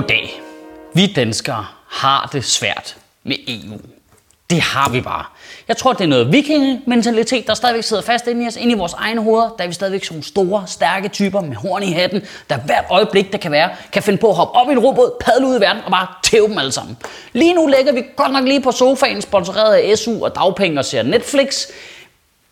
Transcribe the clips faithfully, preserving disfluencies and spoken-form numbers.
Goddag. Vi danskere har det svært med E U. Det har vi bare. Jeg tror, det er noget vikingementalitet, der stadigvæk sidder fast inde i os, inde i vores egne hoveder. Der er vi stadigvæk sådan store, stærke typer med horn i hatten, der hvert øjeblik, der kan være, kan finde på at hoppe op i en robåd, padle ud i verden og bare tæve dem alle sammen. Lige nu ligger vi godt nok lige på sofaen, sponsoreret af S U og dagpenge og ser Netflix.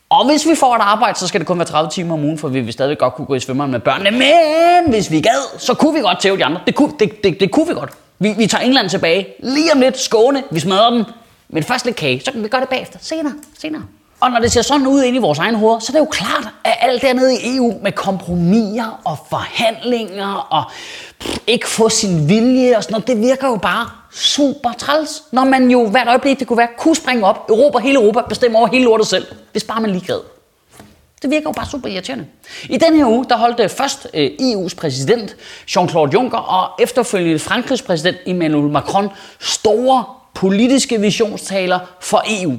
Og hvis vi får et arbejde, så skal det kun være tredive timer om ugen, for vi vil stadigvæk godt kunne gå i svømmeren med børnene. Men hvis vi gad, så kunne vi godt tæve de andre. Det kunne, det, det, det kunne vi godt. Vi, vi tager England tilbage. Lige om lidt, Skåne, vi smadrer dem. Men først lidt kage, så kan vi gøre det bagefter. Senere, senere. Og når det ser sådan ud inde i vores egen hoveder, så er det jo klart, at alt dernede i E U med kompromiser og forhandlinger og pff, ikke få sin vilje og sådan noget, det virker jo bare super træls, når man jo hvert øjeblik, det kunne være, kunne springe op, Europa, hele Europa, bestemme over hele lortet selv, hvis bare man lige gad. Det virker jo bare super irriterende. I den her uge, der holdt først E U's præsident Jean-Claude Juncker og efterfølgende Frankrigs præsident Emmanuel Macron store politiske visionstaler for E U.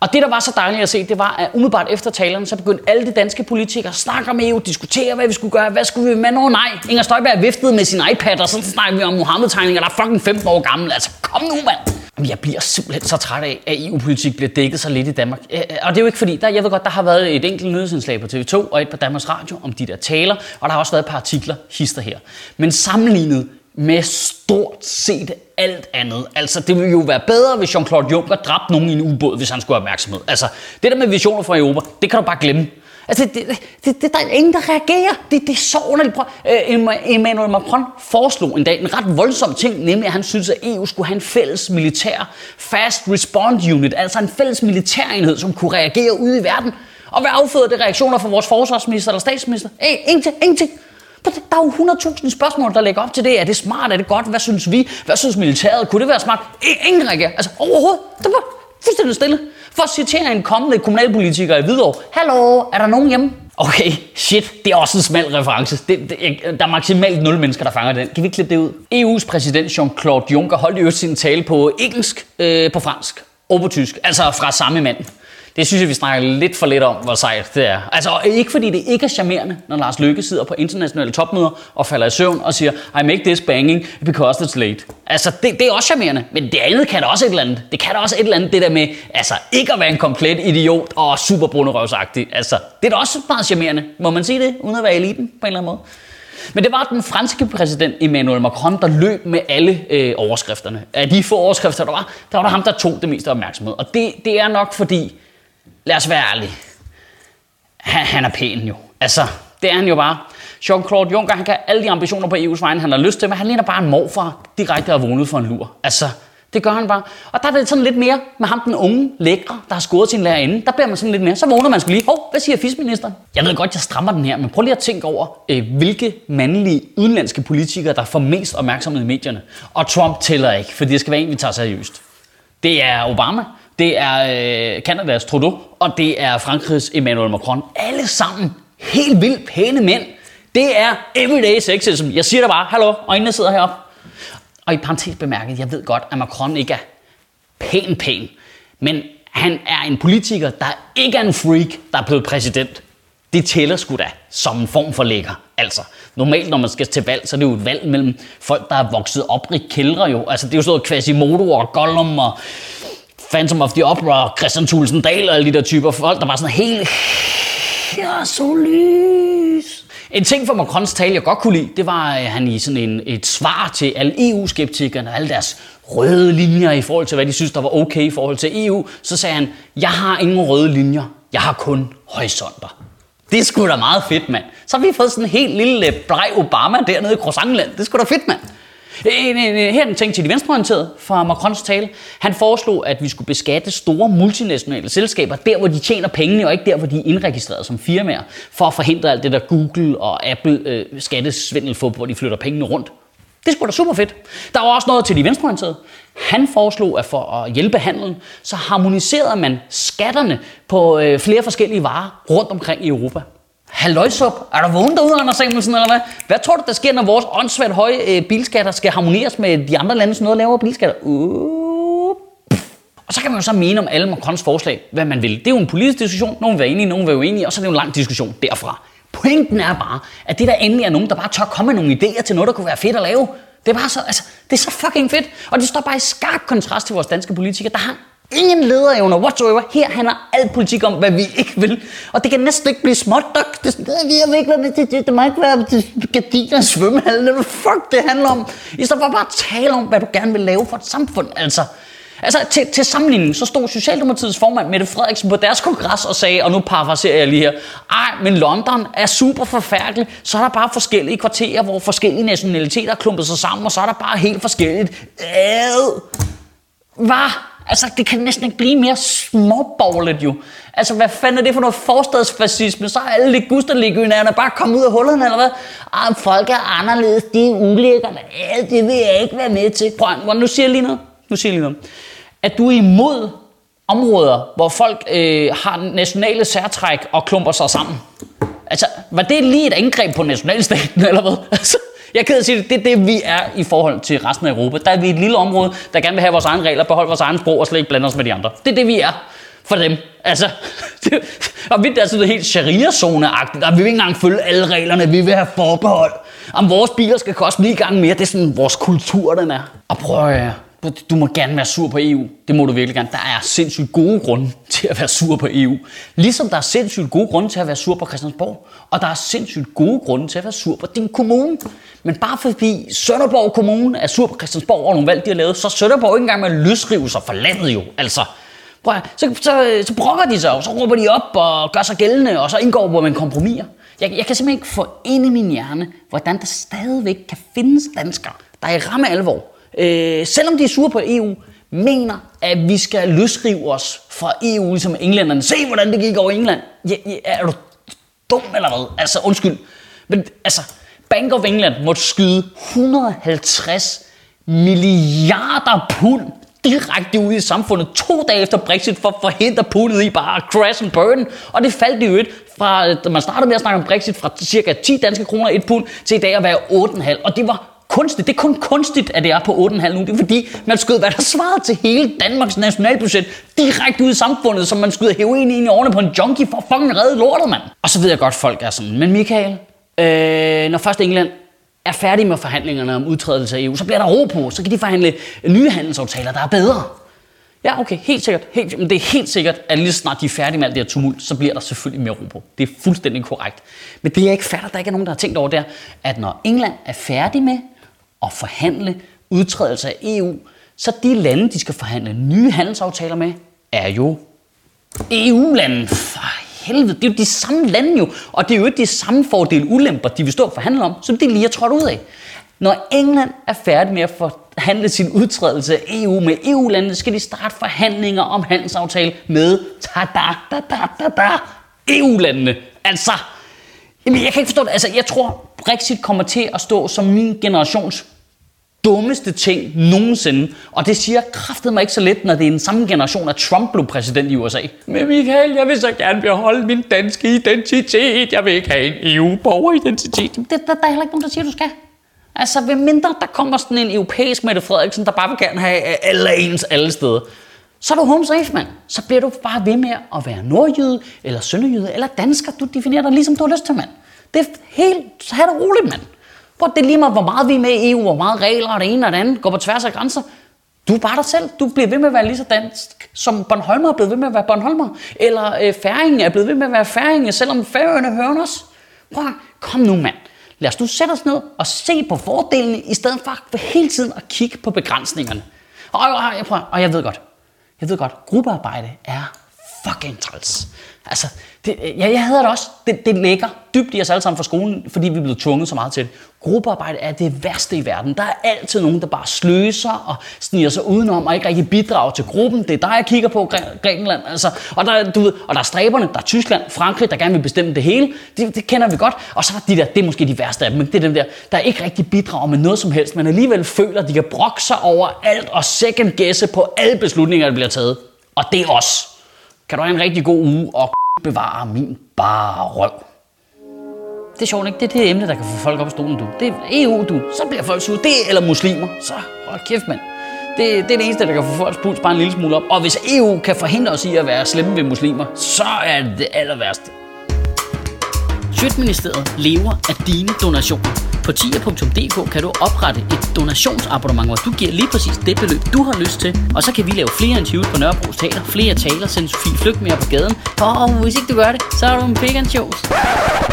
Og det, der var så dejligt at se, det var, at umiddelbart efter talerne, så begyndte alle de danske politikere at snakke om E U, diskutere, hvad vi skulle gøre, hvad skulle vi med, nå nej. Inger Støjberg viftede med sin iPad, og så snakker vi om Muhammed-tegninger, der er fucking femten år gammel. Altså, kom nu, mand! Jeg bliver simpelthen så træt af, at E U-politik bliver dækket så lidt i Danmark. Og det er jo ikke fordi, der, jeg ved godt, der har været et enkelt nyhedsindslag på T V to og et på Danmarks Radio om de der taler, og der har også været et par artikler, hister her. Men sammenlignet med stort set alt andet. Altså, det ville jo være bedre, hvis Jean-Claude Juncker dræbte nogen i en ubåd, hvis han skulle have opmærksomhed. Altså, det der med visioner fra Europa, det kan du bare glemme. Altså, det, det, det der er ingen, der reagerer. Det, det er så underligt. Øh, Emmanuel Macron foreslog en dag en ret voldsom ting, nemlig at han synes, at E U skulle have en fælles militær fast response unit, altså en fælles militærenhed, som kunne reagere ude i verden. Og hvad afføder det reaktioner fra vores forsvarsminister eller statsminister? Ej, ingenting, ingenting. Der er jo hundrede tusind spørgsmål, der ligger op til det. Er det smart? Er det godt? Hvad synes vi? Hvad synes militæret? Kunne det være smart? Ingen reagerer. Altså overhovedet. Det var fuldstændig stille. For at citere en kommende kommunalpolitiker i Hvidovre. Hallo, er der nogen hjemme? Okay, shit. Det er også en smal reference. Det, det, der er maksimalt nul mennesker, der fanger den. Kan vi klippe det ud? E U's præsident Jean-Claude Juncker holdt i øvrigt sin tale på engelsk, øh, på fransk og på tysk. Altså fra samme mand. Det synes jeg, vi snakker lidt for lidt om, hvor sejt det er. Altså ikke fordi det ikke er charmerende, når Lars Løkke sidder på internationale topmøder og falder i søvn og siger, I make this banging because it's late. Altså det, det er også charmerende, men det andet kan da også et eller andet. Det kan da også et eller andet, det der med altså ikke at være en komplet idiot og super bonderøvsagtig. Altså det er da også meget charmerende, må man sige det, uden at være eliten på en eller anden måde. Men det var den franske præsident Emmanuel Macron, der løb med alle øh, overskrifterne. Af de få overskrifter, der var, der var der ham, der tog det meste opmærksomhed. Og det, det er nok fordi, lad os være ærlige. Han, han er pæn jo. Altså, det er han jo bare. Jean-Claude Juncker, han kan alle de ambitioner på E U's vegne, han har lyst til, men han ligner bare en morfar, direkte er vågnet for en lur. Altså, det gør han bare. Og der er det sådan lidt mere med ham, den unge, lækre, der har scoret sin lærerinde. Der bliver man sådan lidt mere. Så vågner man sgu lige. Hov, oh, hvad siger fisministeren? Jeg ved godt, jeg strammer den her, men prøv lige at tænke over, hvilke mandlige udenlandske politikere, der får mest opmærksomhed i medierne. Og Trump tæller ikke, for det skal være en, vi tager seriøst. Det er Obama. Det er Canadas øh, Trudeau, og det er Frankrigs Emmanuel Macron. Alle sammen helt vildt pæne mænd. Det er everyday sexism. Jeg siger det bare, hallo, øjnene sidder heroppe. Og i parentes bemærket, jeg ved godt, at Macron ikke er pæn pæn, men han er en politiker, der ikke er en freak, der er blevet præsident. Det tæller sgu da som en form for lækker. Altså, normalt når man skal til valg, så er det jo et valg mellem folk, der er vokset op i kældre jo. Altså, det er jo sådan noget Quasimodo og Gollum og Phantom of the Opera og Christian Thulsen Dahl og alle de der typer folk, der var sådan helt... Jeg er så lys. En ting fra Macrons tale, jeg godt kunne lide, det var, at han i sådan en, et svar til alle E U-skeptikerne og alle deres røde linjer i forhold til, hvad de synes, der var okay i forhold til E U, så sagde han, jeg har ingen røde linjer, jeg har kun horisonter. Det er sgu da meget fedt, mand. Så har vi fået sådan en helt lille bleg Obama dernede i Croissantland. Det er sgu da fedt, mand. Her er den ting til de venstreorienterede fra Macrons tale. Han foreslog, at vi skulle beskatte store multinationale selskaber, der hvor de tjener pengene, og ikke der hvor de er indregistreret som firmaer, for at forhindre alt det der Google og Apple øh, skattesvindelfup, hvor de flytter pengene rundt. Det skulle da super fedt. Der var også noget til de venstreorienterede. Han foreslog, at for at hjælpe handelen, så harmoniserede man skatterne på øh, flere forskellige varer rundt omkring i Europa. Halløjsup, er der vågen derude, Anders Samuelsen, eller hvad? Hvad tror du, der sker, når vores åndssvagt høje øh, bilskatter skal harmoneres med de andre landes noget lavere bilskatter? Uh, og så kan man jo så mene om alle Macrons forslag, hvad man vil. Det er jo en politisk diskussion, nogen vil være enige, nogen vil være uenige, og så er det jo en lang diskussion derfra. Pointen er bare, at det der endelig er nogen, der bare tør komme med nogle idéer til noget, der kunne være fedt at lave, Det er bare så, altså, det er så fucking fedt. Og det står bare i skarp kontrast til vores danske politikere, der har ingen lederevner whatsoever. Her handler al politik om, hvad vi ikke vil. Og det kan næsten ikke blive småt, dog. Det, jeg vil ikke være med til det. Det må ikke være gardiner og svømmehallen. Hvad fuck det handler om? I stedet for bare at tale om, hvad du gerne vil lave for et samfund, altså. Altså, til, til sammenligning, så stod Socialdemokratiets formand Mette Frederiksen på deres kongres og sagde, og nu parafraserer jeg lige her, ej, men London er super forfærdelig, så er der bare forskellige kvarterer, hvor forskellige nationaliteter er klumpet sig sammen, og så er der bare helt forskelligt. Ad. Hvad? Altså, det kan næsten ikke blive mere småborgerligt jo. Altså, hvad fanden er det for noget forstadsfascisme? Så er alle de gusterligønærerne bare kommet ud af hullerne, eller hvad? Ej, folk er anderledes, de er ulækkerne. Det vil jeg ikke være med til. Prøv, nu siger jeg lige noget. Nu siger jeg lige noget. At du er imod områder, hvor folk øh, har nationale særtræk og klumper sig sammen. Altså, var det lige et angreb på nationalstaten, eller hvad? Altså, jeg er ked af at sige det. Det er det, vi er i forhold til resten af Europa. Der er vi et lille område, der gerne vil have vores egne regler, beholde vores egen sprog og slet ikke blande os med de andre. Det er det, vi er for dem. Altså, det, og vi er der sådan noget helt sharia-zone-agtigt, og vi vil ikke engang følge alle reglerne, vi vil have forbehold. Om vores biler skal koste ni gange mere, det er sådan vores kultur, den er. Og prøv at du må gerne være sur på E U. Det må du virkelig gerne. Der er sindssygt gode grunde til at være sur på E U. Ligesom der er sindssygt gode grunde til at være sur på Christiansborg. Og der er sindssygt gode grunde til at være sur på din kommune. Men bare fordi Sønderborg Kommune er sur på Christiansborg og nogle valg, de har lavet, så er Sønderborg ikke engang med at løsrive sig fra landet jo. Altså, prøv at, så, så, så brokker de sig, og så råber de op og gør sig gældende, og så indgår man kompromiser. Jeg, jeg kan simpelthen ikke få ind i min hjerne, hvordan der stadigvæk kan findes danskere, der er i ramme alvor. Øh, selvom de er sure på E U, mener, at vi skal løsrive os fra E U, ligesom englænderne. Se, hvordan det gik over England. Ja, ja, er du dum eller hvad? Altså, undskyld. Men altså, Bank of England måtte skyde et hundrede og halvtreds milliarder pund direkte ud i samfundet to dage efter Brexit for at forhindre pundet i bare crash and burn. Og det faldt i øvrigt fra, da man startede med at snakke om Brexit, fra cirka ti danske kroner et pund til i dag at være otte komma fem. Og det var kunstigt. Det er kun kunstigt, at det er på otte komma fem nu. Det er fordi, man skød, hvad der svarer til hele Danmarks nationalbudget direkte ud i samfundet, som man skyder heroin ind i årene på en junkie for at fucking redde lortet, mand. Og så ved jeg godt, folk er sådan, men Michael, øh, når først England er færdig med forhandlingerne om udtrædelse af E U, så bliver der ro på, så kan de forhandle nye handelsaftaler, der er bedre. Ja, okay, helt sikkert. Helt, men det er helt sikkert, at lige snart de er færdige med alt det her tumult, så bliver der selvfølgelig mere ro på. Det er fuldstændig korrekt. Men det er ikke fatter, der ikke er nogen, der har tænkt over der, at når England er færdig med og forhandle udtrædelse af E U, så de lande, de skal forhandle nye handelsaftaler med, er jo E U-lande. For helvede, det er jo de samme lande jo, og det er jo ikke de samme fordele ulemper, de vil stå og forhandle om, som de lige er trådt ud af. Når England er færdig med at forhandle sin udtrædelse af E U med E U-landene, skal de starte forhandlinger om handelsaftale med E U-landene. Altså, jamen, jeg kan ikke forstå det. Altså, jeg tror, Brexit kommer til at stå som min generations dummeste ting nogensinde. Og det siger kraftedme ikke så lidt, når det er den samme generation, at Trump blev præsident i U S A. Men Michael, jeg vil så gerne beholde min danske identitet. Jeg vil ikke have en E U-borgeridentitet. Det, der, der er heller ikke nogen, der siger, du skal. Altså, ved mindre der kommer sådan en europæisk Mette Frederiksen, der bare vil gerne have alle ens alle steder. Så er du home safe, mand. Så bliver du bare ved med at være nordjyde, eller sønderjyde, eller dansker. Du definerer dig ligesom du har lyst til, mand. Det er helt... Så har det roligt, mand. Prøv, det er lige meget, hvor meget vi er med i E U, hvor meget regler og det ene og det andet går på tværs af grænser. Du er bare dig selv. Du bliver ved med at være lige så dansk, som Bornholmer er blevet ved med at være Bornholmer. Eller øh, færingen er blevet ved med at være færingen, selvom Færøerne hører os. Prøv, kom nu, mand. Lad os nu sætte os ned og se på fordelene, i stedet for hele tiden at kigge på begrænsningerne. Og, og, og, prøv, og jeg ved godt, Jeg ved godt, gruppearbejde er fucking træls. Altså, det, jeg, jeg hader det også. Det, det ligger dybt i os alle sammen fra skolen, fordi vi er blevet tvunget så meget til det. Gruppearbejde er det værste i verden. Der er altid nogen, der bare sløser og sniger sig udenom og ikke rigtig bidrager til gruppen. Det er der, jeg kigger på, Græ- Grækenland. Altså. Og, der, du ved, og der er stræberne, der er Tyskland, Frankrig, der gerne vil bestemme det hele. Det, det kender vi godt. Og så er de der, det er måske de værste af dem, men det er dem der, der ikke rigtig bidrager med noget som helst, men alligevel føler, at de kan brokke sig over alt og second guesse på alle beslutninger, der bliver taget. Og det er os. Kan du have en rigtig god uge og bevare min bare røv. Det er sjovt, ikke? Det er det emne, der kan få folk op i stolen, du. Det er E U, du. Så bliver folk sure. Det er, eller muslimer. Så hold kæft, mand. Det, det er det eneste, der kan få folks puls bare en lille smule op. Og hvis E U kan forhindre os i at være slemme ved muslimer, så er det det aller værste. Budgetministeriet lever af dine donationer. På tia punktum dk kan du oprette et donationsabonnement, hvor du giver lige præcis det beløb, du har lyst til. Og så kan vi lave flere interviews på Nørrebro Teater, flere taler, sende Sofie Flygt mere på gaden. Og hvis ikke du gør det, så er du en big and shows.